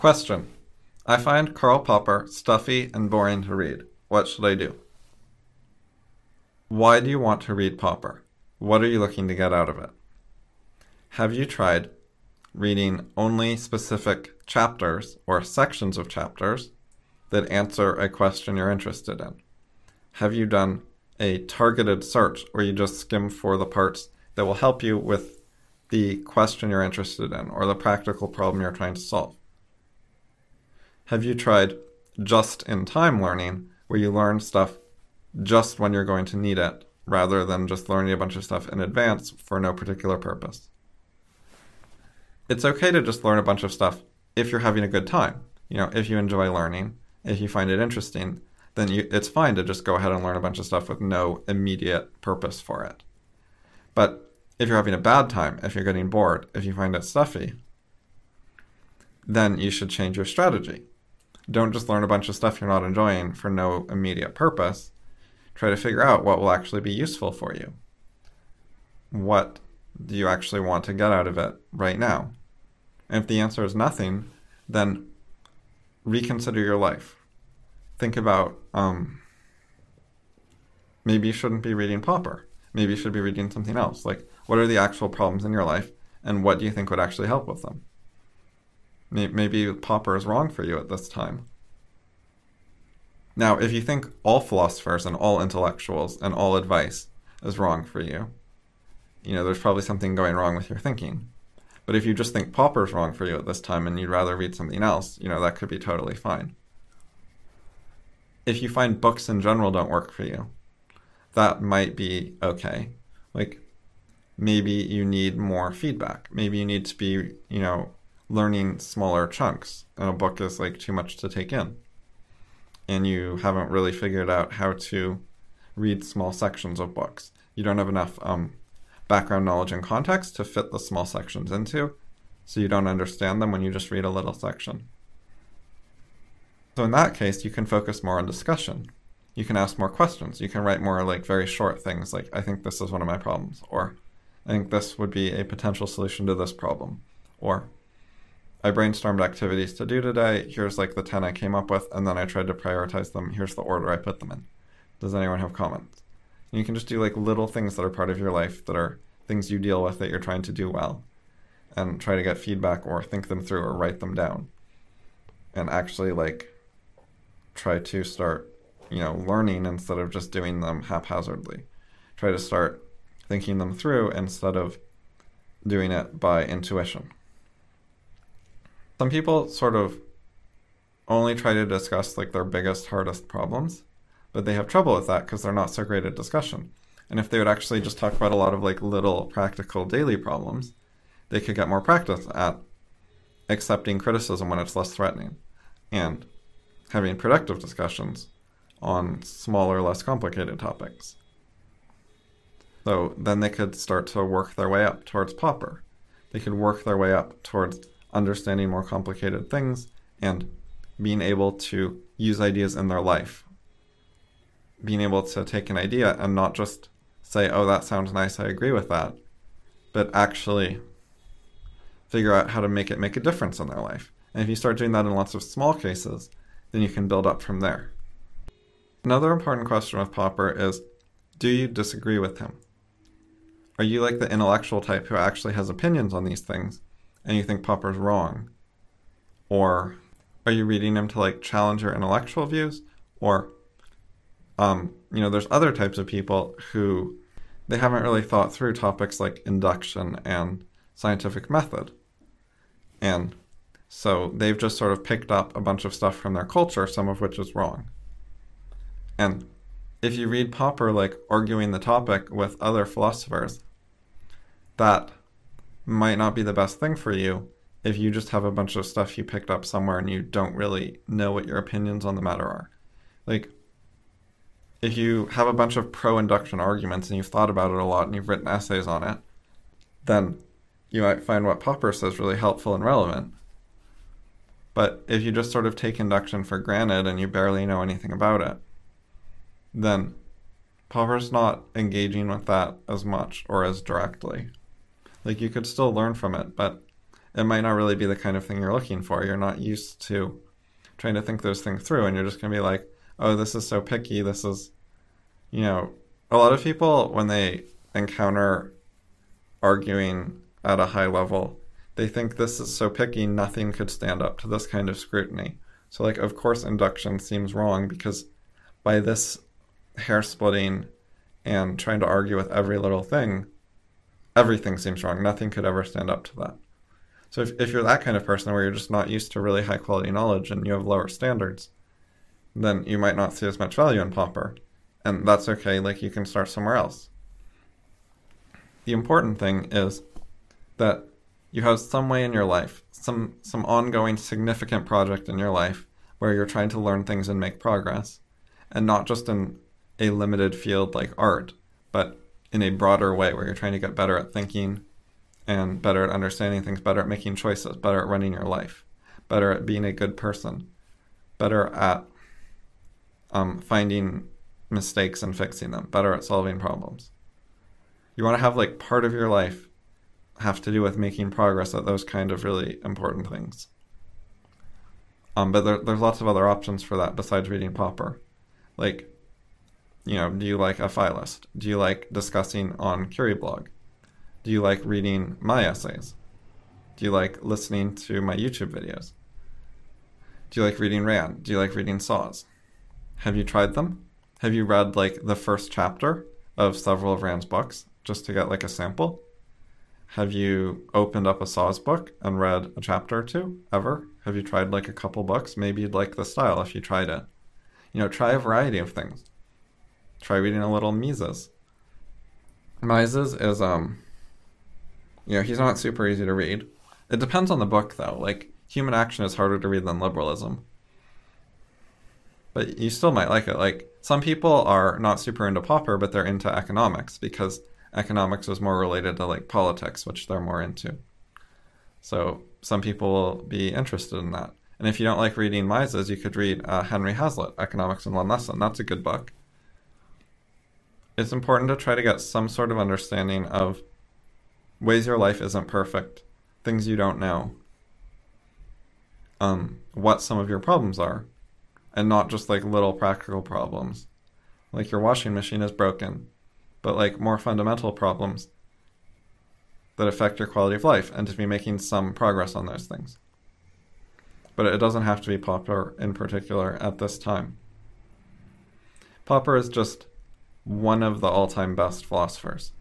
Question. I find Karl Popper stuffy and boring to read. What should I do? Why do you want to read Popper? What are you looking to get out of it? Have you tried reading only specific chapters or sections of chapters that answer a question you're interested in? Have you done a targeted search where you just skim for the parts that will help you with the question you're interested in or the practical problem you're trying to solve? Have you tried just-in-time learning, where you learn stuff just when you're going to need it, rather than just learning a bunch of stuff in advance for no particular purpose? It's okay to just learn a bunch of stuff if you're having a good time. You know, if you enjoy learning, if you find it interesting, then it's fine to just go ahead and learn a bunch of stuff with no immediate purpose for it. But if you're having a bad time, if you're getting bored, if you find it stuffy, then you should change your strategy. Don't just learn a bunch of stuff you're not enjoying for no immediate purpose. Try to figure out what will actually be useful for you. What do you actually want to get out of it right now? And if the answer is nothing, then reconsider your life. Think about, maybe you shouldn't be reading Popper. Maybe you should be reading something else. Like, what are the actual problems in your life, and what do you think would actually help with them? Maybe Popper is wrong for you at this time. Now, if you think all philosophers and all intellectuals and all advice is wrong for you, you know, there's probably something going wrong with your thinking. But if you just think Popper is wrong for you at this time and you'd rather read something else, you know, that could be totally fine. If you find books in general don't work for you, that might be okay. Like, maybe you need more feedback. Maybe you need to be, you know, learning smaller chunks, and a book is like too much to take in, and you haven't really figured out how to read small sections of books. You don't have enough background knowledge and context to fit the small sections into, so you don't understand them when you just read a little section. So in that case, you can focus more on discussion. You can ask more questions. You can write more like very short things like, I think this is one of my problems, or I think this would be a potential solution to this problem, or I brainstormed activities to do today, here's like the 10 I came up with, and then I tried to prioritize them, here's the order I put them in. Does anyone have comments? And you can just do like little things that are part of your life, that are things you deal with that you're trying to do well, and try to get feedback or think them through or write them down. And actually like try to start, you know, learning instead of just doing them haphazardly. Try to start thinking them through instead of doing it by intuition. Some people sort of only try to discuss like their biggest, hardest problems, but they have trouble with that because they're not so great at discussion. And if they would actually just talk about a lot of like little practical daily problems, they could get more practice at accepting criticism when it's less threatening and having productive discussions on smaller, less complicated topics. So then they could start to work their way up towards Popper. They could work their way up towards understanding more complicated things and being able to use ideas in their life. Being able to take an idea and not just say, oh, that sounds nice, I agree with that, but actually figure out how to make it make a difference in their life. And if you start doing that in lots of small cases, then you can build up from there. Another important question with Popper is, do you disagree with him? Are you like the intellectual type who actually has opinions on these things, and you think Popper's wrong? Or are you reading him to like challenge your intellectual views? Or, you know, there's other types of people who they haven't really thought through topics like induction and scientific method. And so they've just sort of picked up a bunch of stuff from their culture, some of which is wrong. And if you read Popper like arguing the topic with other philosophers, that might not be the best thing for you if you just have a bunch of stuff you picked up somewhere and you don't really know what your opinions on the matter are. Like, if you have a bunch of pro-induction arguments and you've thought about it a lot and you've written essays on it, then you might find what Popper says really helpful and relevant. But if you just sort of take induction for granted and you barely know anything about it, then Popper's not engaging with that as much or as directly. Like, you could still learn from it, but it might not really be the kind of thing you're looking for. You're not used to trying to think those things through, and you're just going to be like, oh, this is so picky. This is, you know, a lot of people, when they encounter arguing at a high level, they think this is so picky, nothing could stand up to this kind of scrutiny. So, like, of course, induction seems wrong, because by this hair splitting and trying to argue with every little thing, everything seems wrong. Nothing could ever stand up to that. So if you're that kind of person where you're just not used to really high quality knowledge and you have lower standards, then you might not see as much value in Popper. And that's okay, like you can start somewhere else. The important thing is that you have some way in your life, some ongoing significant project in your life where you're trying to learn things and make progress. And not just in a limited field like art, but in a broader way where you're trying to get better at thinking and better at understanding things, better at making choices, better at running your life, better at being a good person, better at finding mistakes and fixing them, better at solving problems. You want to have, like, part of your life have to do with making progress at those kind of really important things. But there's lots of other options for that besides reading Popper. Like, you know, do you like FI list? Do you like discussing on CurI blog? Do you like reading my essays? Do you like listening to my YouTube videos? Do you like reading Rand? Do you like reading Szasz? Have you tried them? Have you read, like, the first chapter of several of Rand's books just to get, like, a sample? Have you opened up a Szasz book and read a chapter or two ever? Have you tried, like, a couple books? Maybe you'd like the style if you tried it. You know, try a variety of things. Try reading a little Mises. Mises is, you know, he's not super easy to read. It depends on the book, though. Like, Human Action is harder to read than Liberalism. But you still might like it. Like, some people are not super into Popper, but they're into economics, because economics is more related to, like, politics, which they're more into. So some people will be interested in that. And if you don't like reading Mises, you could read Henry Hazlitt, Economics in One Lesson. That's a good book. It's important to try to get some sort of understanding of ways your life isn't perfect, things you don't know, what some of your problems are, and not just, like, little practical problems. Like, your washing machine is broken, but, like, more fundamental problems that affect your quality of life, and to be making some progress on those things. But it doesn't have to be Popper in particular at this time. Popper is just one of the all-time best philosophers.